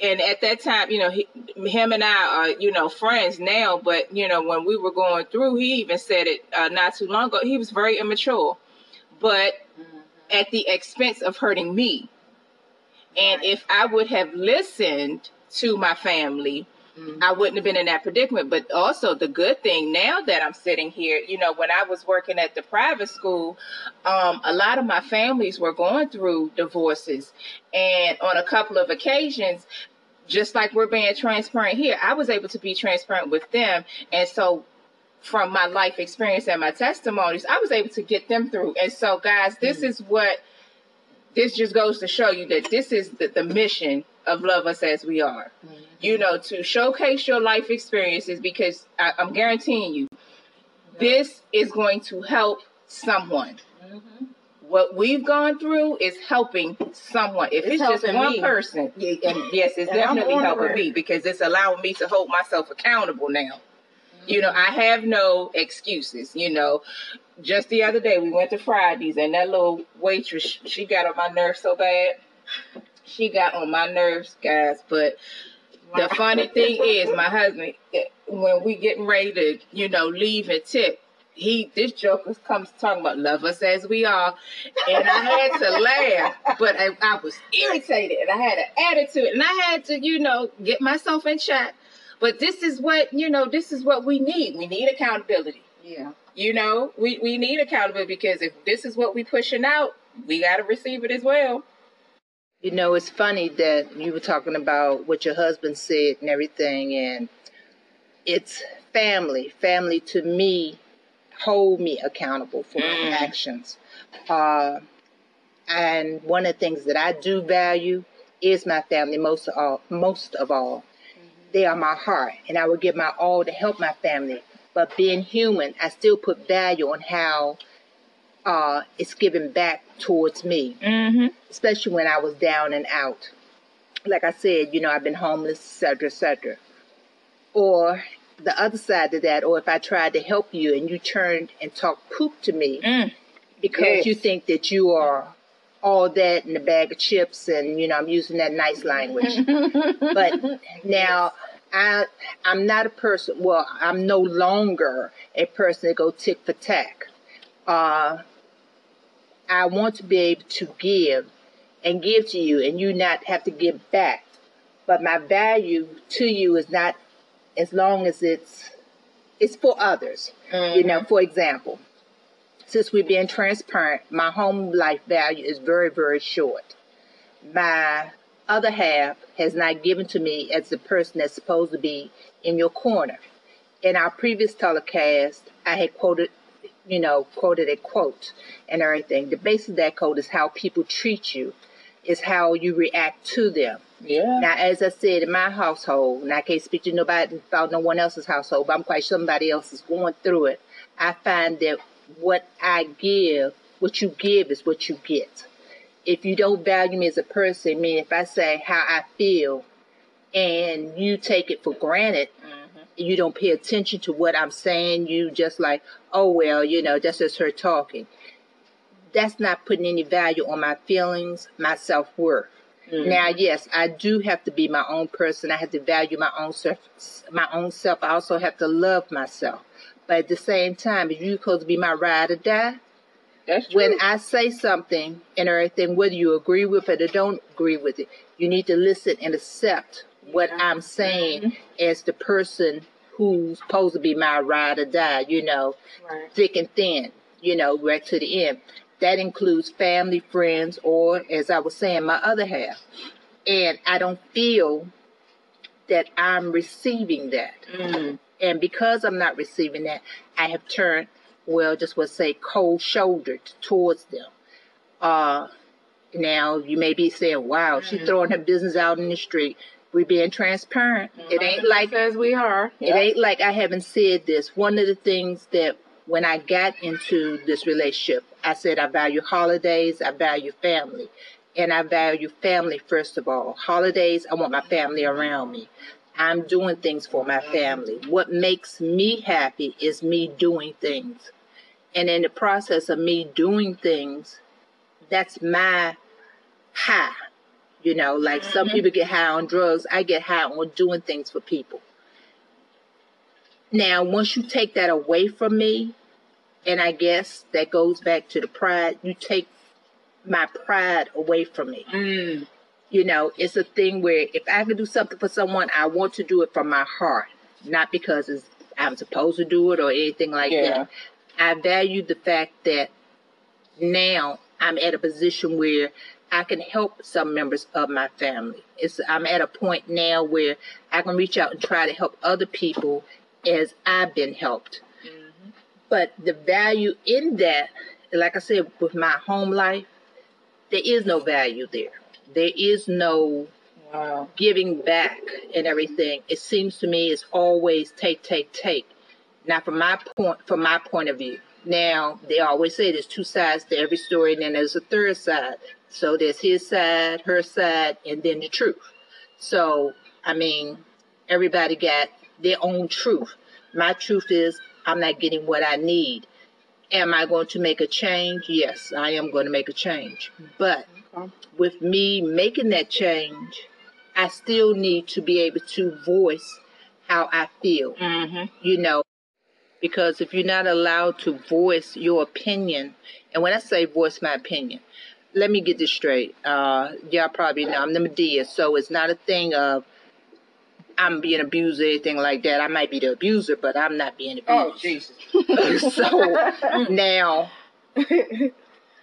and at that time, you know, he, him and I are, you know, friends now. But, you know, when we were going through, he even said it uh, not too long ago. He was very immature, but at the expense of hurting me. And if I would have listened to my family, mm-hmm. I wouldn't have been in that predicament. But also the good thing now that I'm sitting here, you know, when I was working at the private school, um, a lot of my families were going through divorces. And on a couple of occasions, just like we're being transparent here. I was able to be transparent with them. And so from my life experience and my testimonies, I was able to get them through. And so, guys, this mm-hmm. is what, this just goes to show you that this is the, the mission of Love Us As We Are. Mm-hmm. You know, to showcase your life experiences, because I, I'm guaranteeing you, this is going to help someone. Mm-hmm. What we've gone through is helping someone. If it's, it's just one me. person, yeah, and yes, it's and definitely helping me, because it's allowing me to hold myself accountable now. You know, I have no excuses. You know, just the other day we went to Fridays, and that little waitress, she got on my nerves so bad. She got on my nerves, guys. But the funny thing is, my husband, when we getting ready to, you know, leave and tip, he, this joker comes talking about Love Us As We Are, and I had to laugh, but I, I was irritated, and I had an attitude, and I had to, you know, get myself in check. But this is what, you know, this is what we need. We need accountability. Yeah. You know, we, we need accountability, because if this is what we pushing out, we got to receive it as well. You know, it's funny that you were talking about what your husband said and everything, and it's family. Family, to me, hold me accountable for mm. my actions. Uh, and one of the things that I do value is my family, most of all. Most of all. They are my heart, and I would give my all to help my family. But being human, I still put value on how uh, it's given back towards me, mm-hmm. especially when I was down and out. Like I said, you know, I've been homeless, et cetera, et cetera. Or the other side of that, or if I tried to help you and you turned and talked poop to me mm. because yes. you think that you are all that in a bag of chips, and, you know, I'm using that nice language. But now I, I'm not a person, well, I'm no longer a person that go tick for tack. Uh, I want to be able to give and give to you, and you not have to give back. But my value to you is not, as long as it's, it's for others. Mm-hmm. You know, for example, since we're being transparent, my home life value is very, very short. My other half has not given to me as the person that's supposed to be in your corner. In our previous telecast, I had quoted, you know, quoted a quote and everything. The base of that quote is how people treat you, is how you react to them. Yeah. Now, as I said, in my household, and I can't speak to nobody about no one else's household, but I'm quite sure somebody else is going through it. I find that what I give, what you give is what you get. If you don't value me as a person, I mean, if I say how I feel and you take it for granted, mm-hmm. you don't pay attention to what I'm saying, you just like, oh, well, you know, that's just her talking. That's not putting any value on my feelings, my self-worth. Mm-hmm. Now, yes, I do have to be my own person. I have to value my own self, my own self. I also have to love myself. But at the same time, if you're supposed to be my ride or die, that's true. When I say something and everything, whether you agree with it or don't agree with it, you need to listen and accept what yeah. I'm saying mm-hmm. as the person who's supposed to be my ride or die, you know, right. thick and thin, you know, right to the end. That includes family, friends, or, as I was saying, my other half. And I don't feel that I'm receiving that. Mm. And because I'm not receiving that, I have turned, well, just would say, cold-shouldered towards them. Uh, now, you may be saying, wow, mm-hmm. she's throwing her business out in the street. We're being transparent. Mm-hmm. It ain't like... as we are. Yep. It ain't like I haven't said this. One of the things that when I got into this relationship, I said I value holidays, I value family. And I value family, first of all. Holidays, I want my family around me. I'm doing things for my family. What makes me happy is me doing things. And in the process of me doing things, that's my high. You know, like some people get high on drugs. I get high on doing things for people. Now, once you take that away from me, and I guess that goes back to the pride, you take my pride away from me. Mm. You know, it's a thing where if I can do something for someone, I want to do it from my heart, not because it's, I'm supposed to do it or anything like yeah. that. I value the fact that now I'm at a position where I can help some members of my family. It's, I'm at a point now where I can reach out and try to help other people as I've been helped. Mm-hmm. But the value in that, like I said, with my home life, there is no value there. There is no wow. giving back and everything. It seems to me it's always take, take, take. Now, from my point, from my point of view, now they always say there's two sides to every story, and then there's a third side. So there's his side, her side, and then the truth. So, I mean, everybody got their own truth. My truth is I'm not getting what I need. Am I going to make a change? Yes, I am going to make a change. But okay. with me making that change, I still need to be able to voice how I feel, mm-hmm. you know, because if you're not allowed to voice your opinion, and when I say voice my opinion, let me get this straight. Uh, y'all probably know I'm the Medea, so it's not a thing of I'm being abused or anything like that. I might be the abuser, but I'm not being abused. Oh, Jesus. So now,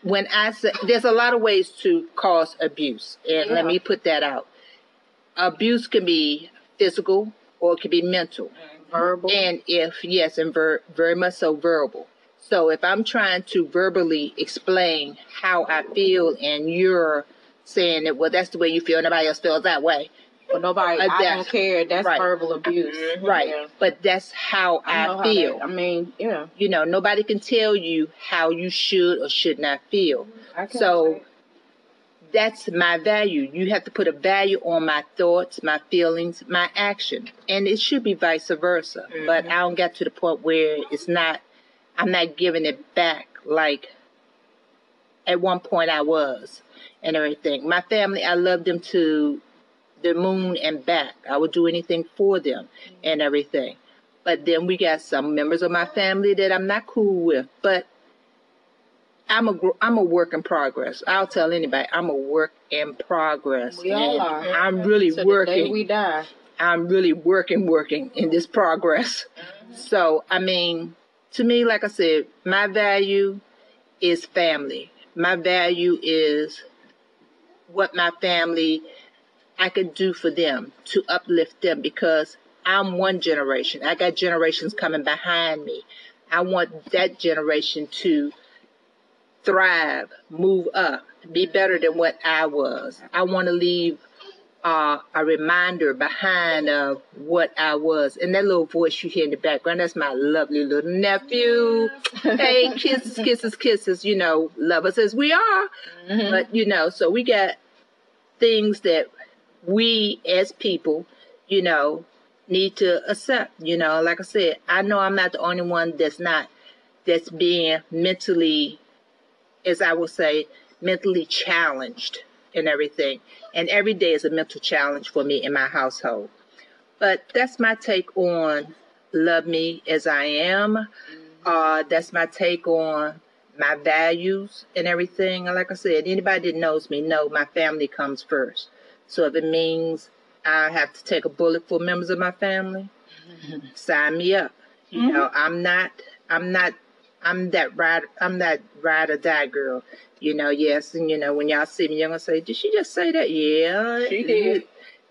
when I say, there's a lot of ways to cause abuse, and yeah. let me put that out. Abuse can be physical or it can be mental. And verbal. And if, yes, and ver- very much so verbal. So if I'm trying to verbally explain how I feel and you're saying that, well, that's the way you feel, nobody else feels that way. Well, nobody, uh, I don't care. That's right. verbal abuse. Mm-hmm. Right. Yeah. But that's how I, I feel. How that, I mean, yeah. You know, nobody can tell you how you should or should not feel. I so that's my value. You have to put a value on my thoughts, my feelings, my action. And it should be vice versa. Mm-hmm. But I don't get to the point where it's not, I'm not giving it back like at one point I was and everything. My family, I love them to the moon and back. I would do anything for them and everything. But then we got some members of my family that I'm not cool with. But I'm a, I'm a work in progress. I'll tell anybody, I'm a work in progress. We all are. I'm really so working. The day we die. I'm really working, working in this progress. Mm-hmm. So, I mean, to me, like I said, my value is family. My value is what my family I could do for them to uplift them, because I'm one generation. I got generations coming behind me. I want that generation to thrive, move up, be better than what I was. I want to leave uh, a reminder behind of what I was. And that little voice you hear in the background, that's my lovely little nephew. Hey, kisses, kisses, kisses, you know, love us as we are. Mm-hmm. But, you know, so we got things that we as people, you know, need to accept, you know, like I said, I know I'm not the only one that's not, that's being mentally, as I will say, mentally challenged and everything. And every day is a mental challenge for me in my household. But that's my take on love me as I am. Uh, that's my take on my values and everything. And like I said, anybody that knows me know my family comes first. So if it means I have to take a bullet for members of my family, mm-hmm. sign me up. You mm-hmm. know, I'm not, I'm not, I'm that ride, I'm that ride or die girl. You know, yes, and you know when y'all see me, you're gonna say, "Did she just say that?" Yeah, she did.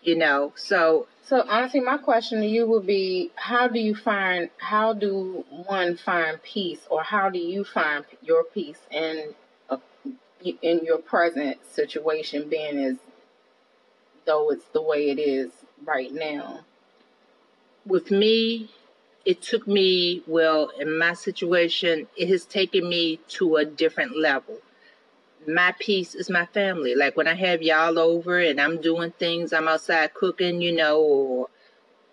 You know, so. So honestly, my question to you would be, how do you find, how do one find peace, or how do you find your peace in, a, in your present situation, being as though it's the way it is right now? With me, it took me, well, in my situation, it has taken me to a different level. My peace is my family. Like when I have y'all over and I'm doing things, I'm outside cooking, you know, or,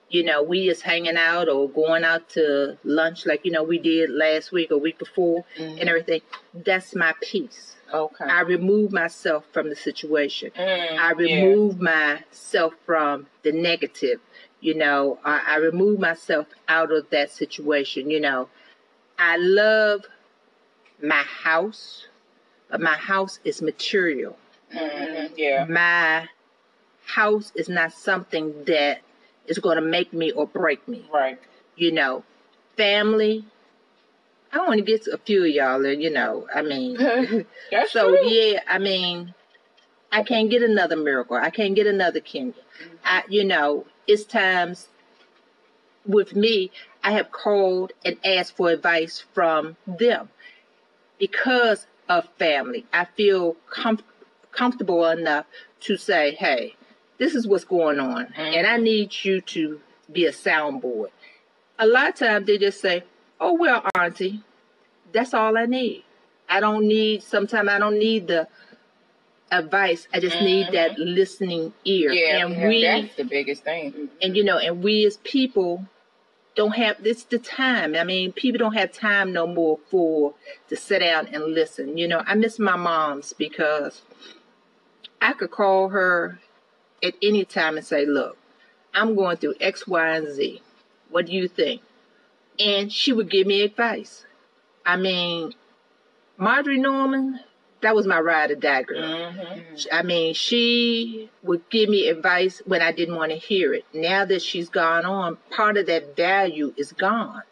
you know, we just hanging out or going out to lunch like, you know, we did last week or week before mm-hmm. and everything. That's my peace. Okay. I remove myself from the situation. Mm, I remove yeah. myself from the negative. You know, I, I remove myself out of that situation. You know, I love my house, but my house is material. Mm, yeah. My house is not something that is going to make me or break me. Right. You know, family. I want to get to a few of y'all, and you know, I mean, That's so true. Yeah, I mean, I can't get another Miracle. I can't get another Kenya. Mm-hmm. I, you know, it's times with me, I have called and asked for advice from them because of family. I feel comfortable. comfortable enough to say, hey, this is what's going on, mm-hmm. and I need you to be a soundboard. A lot of times they just say, oh, well, Auntie, that's all I need. I don't need, sometimes I don't need the advice. I just mm-hmm. need that listening ear. Yeah, and yeah, we, that's the biggest thing. And, you know, and we as people don't have, this the time. I mean, people don't have time no more for to sit down and listen. You know, I miss my moms because I could call her at any time and say, look, I'm going through X, Y, and Z. What do you think? And she would give me advice. I mean, Marjorie Norman, that was my ride or die girl. Mm-hmm. I mean, she would give me advice when I didn't want to hear it. Now that she's gone on, part of that value is gone.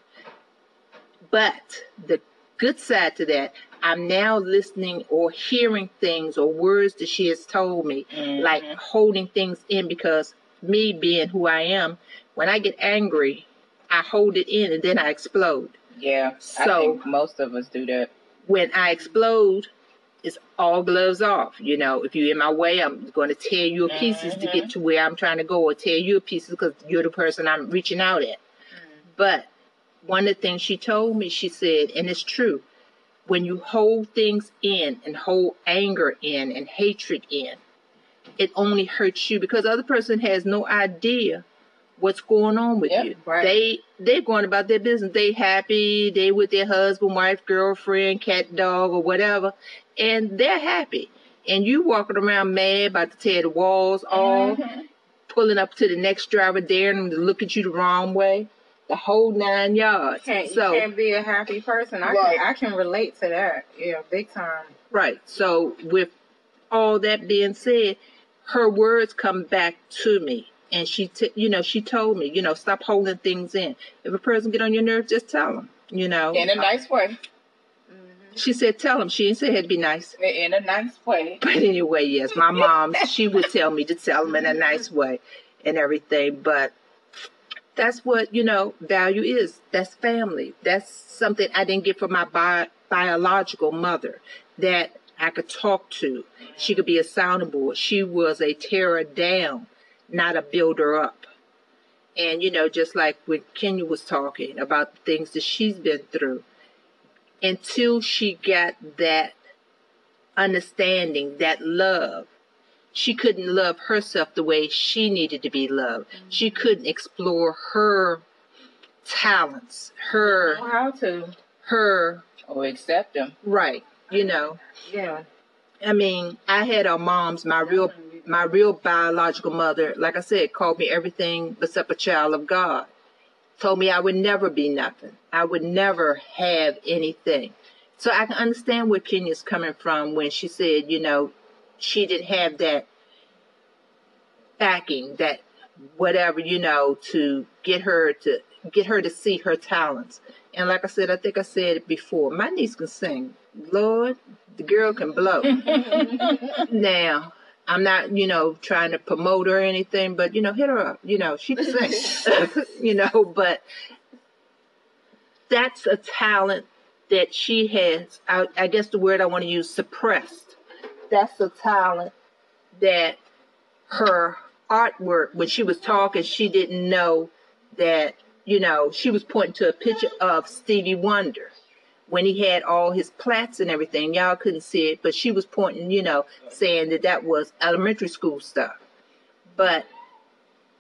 But the good side to that, I'm now listening or hearing things or words that she has told me, mm-hmm. like holding things in, because me being who I am, when I get angry, I hold it in and then I explode. Yeah, so I think most of us do that. When I explode, it's all gloves off. You know, if you're in my way, I'm going to tear you to pieces mm-hmm. to get to where I'm trying to go, or tear you to pieces because you're the person I'm reaching out at. Mm-hmm. But one of the things she told me, she said, and it's true, when you hold things in and hold anger in and hatred in, it only hurts you because the other person has no idea what's going on with yep, you. Right. They, they're going about their business. They happy. They with their husband, wife, girlfriend, cat, dog, or whatever, and they're happy. And you walking around mad, about to tear the walls off, mm-hmm. pulling up to the next driver, daring them to look at you the wrong way. The whole nine yards. You can't, so, you can't be a happy person. I, right. can, I can relate to that. Yeah, big time. Right. So with all that being said, her words come back to me. And she, t- you know, she told me, you know, stop holding things in. If a person get on your nerves, just tell them, you know. In a nice way. Mm-hmm. She said, tell them. She didn't say it had to be nice. In a nice way. But anyway, yes, my mom, she would tell me to tell them in a nice way and everything. But that's what, you know, value is. That's family. That's something I didn't get from my bi- biological mother that I could talk to. She could be a sounding board. She was a tearer down, not a builder up. And, you know, just like when Kenya was talking about the things that she's been through, until she got that understanding, that love, she couldn't love herself the way she needed to be loved. Mm-hmm. She couldn't explore her talents, her or how to, her or accept them. Right, you know. Yeah. I mean, I had our moms. My real, my real biological mother, like I said, called me everything except a child of God. Told me I would never be nothing. I would never have anything. So I can understand where Kenya's coming from when she said, you know, she didn't have that backing, that whatever, you know, to get her to get her to see her talents. And like I said, I think I said it before, my niece can sing. Lord, the girl can blow. Now, I'm not, you know, trying to promote her or anything, but, you know, hit her up. You know, she can sing. You know, but that's a talent that she has, I, I guess the word I want to use, suppressed. That's a talent that her artwork, when she was talking, she didn't know that, you know, she was pointing to a picture of Stevie Wonder when he had all his plaits and everything. Y'all couldn't see it, but she was pointing, you know, saying that that was elementary school stuff. But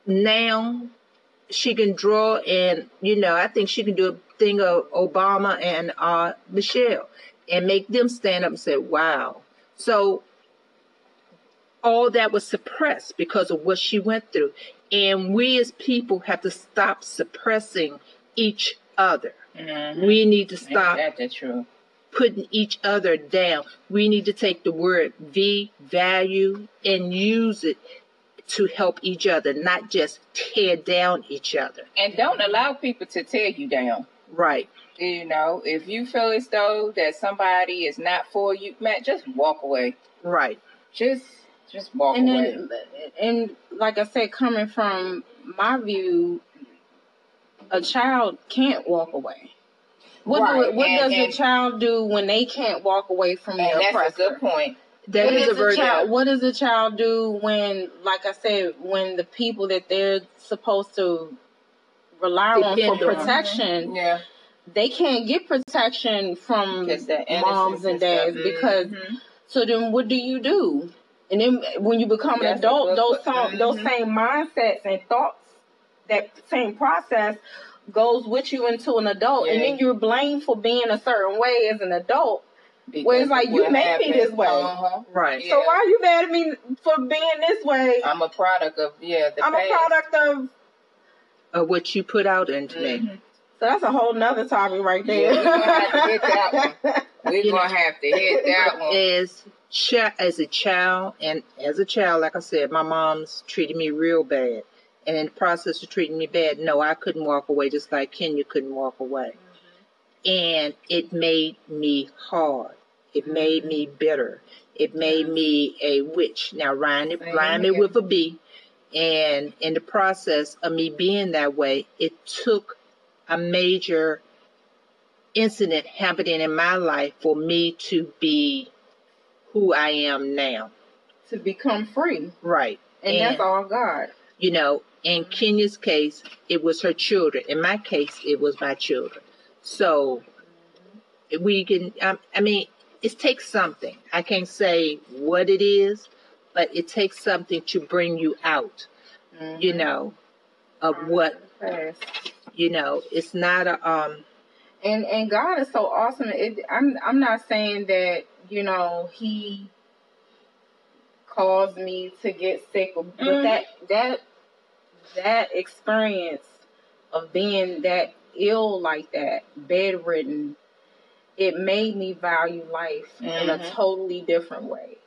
now she can draw, and, you know, I think she can do a thing of Obama and uh, Michelle and make them stand up and say, wow. So all that was suppressed because of what she went through. And we as people have to stop suppressing each other. Mm-hmm. We need to stop that's true. putting each other down. We need to take the word V, value, and use it to help each other, not just tear down each other. And don't allow people to tear you down. Right. You know, if you feel as though that somebody is not for you, man, just walk away. Right. Just just walk and away. Then, and like I said, coming from my view, a child can't walk away. What right. do, what and, does and, a child do when they can't walk away from their oppressor? That's a good point. That what is a very child, what does a child do when, like I said, when the people that they're supposed to rely on for protection, mm-hmm. yeah. they can't get protection from moms and dads mm-hmm. because. Mm-hmm. So then, what do you do? And then, when you become an that's adult, those song, mm-hmm. those same mindsets and thoughts, that same process goes with you into an adult, yeah. and then you're blamed for being a certain way as an adult. Because where it's like, you made happened. me this way. Uh-huh. Right. Yeah. So why are you mad at me for being this way? I'm a product of, yeah, the I'm past. a product of... of what you put out into mm-hmm. me. So that's a whole nother topic right there. Yeah, we're going to have to hit that one. We're going to have to hit that one. As, chi- as a child, and as a child, like I said, my mom's treated me real bad. And in the process of treating me bad, no, I couldn't walk away, just like Kenya couldn't walk away. And it made me hard. It made me bitter. It made me a witch. Now, rhyme it, rhyme it with a B. And in the process of me being that way, it took a major incident happening in my life for me to be who I am now. To become free. Right. And, and that's all God. You know, in Kenya's case, it was her children. In my case, it was my children. So, we can, um, I mean, it takes something. I can't say what it is, but it takes something to bring you out, mm-hmm. you know, of what, you know, it's not a, um. And, and God is so awesome. It, I'm, I'm not saying that, you know, he caused me to get sick, but mm-hmm. that, that, that experience of being that ill like that, bedridden, it made me value life mm-hmm. in a totally different way.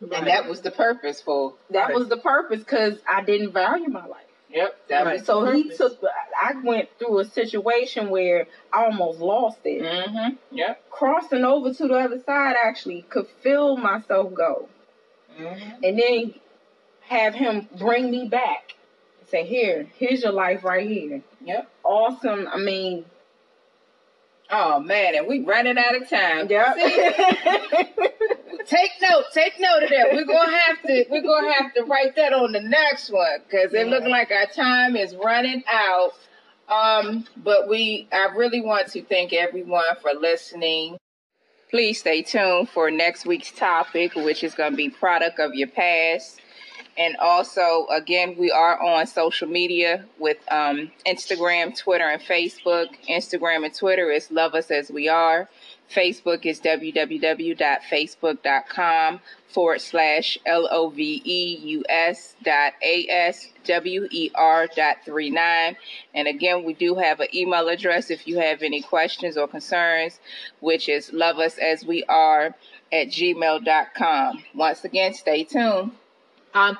Right. And that was the purpose for that right. was the purpose because I didn't value my life. Yep. That right. was so he took. I went through a situation where I almost lost it. Mm-hmm. Yep. Crossing over to the other side, I actually could feel myself go, mm-hmm. and then have him bring me back. Say, here, here's your life right here. Yep. Awesome. I mean, oh man, and we running out of time. Yep. take note, take note of that. We're gonna have to, we're gonna have to write that on the next one because yeah. it looks like our time is running out. Um, but we, I really want to thank everyone for listening. Please stay tuned for next week's topic, which is going to be product of your past. And also, again, we are on social media with um, Instagram, Twitter, and Facebook. Instagram and Twitter is Love Us As We Are. Facebook is www.facebook.com forward slash L-O-V-E-U-S dot A-S-W-E-R dot three nine. And again, we do have an email address if you have any questions or concerns, which is loveusasweare at gmail dot com. Once again, stay tuned. I'm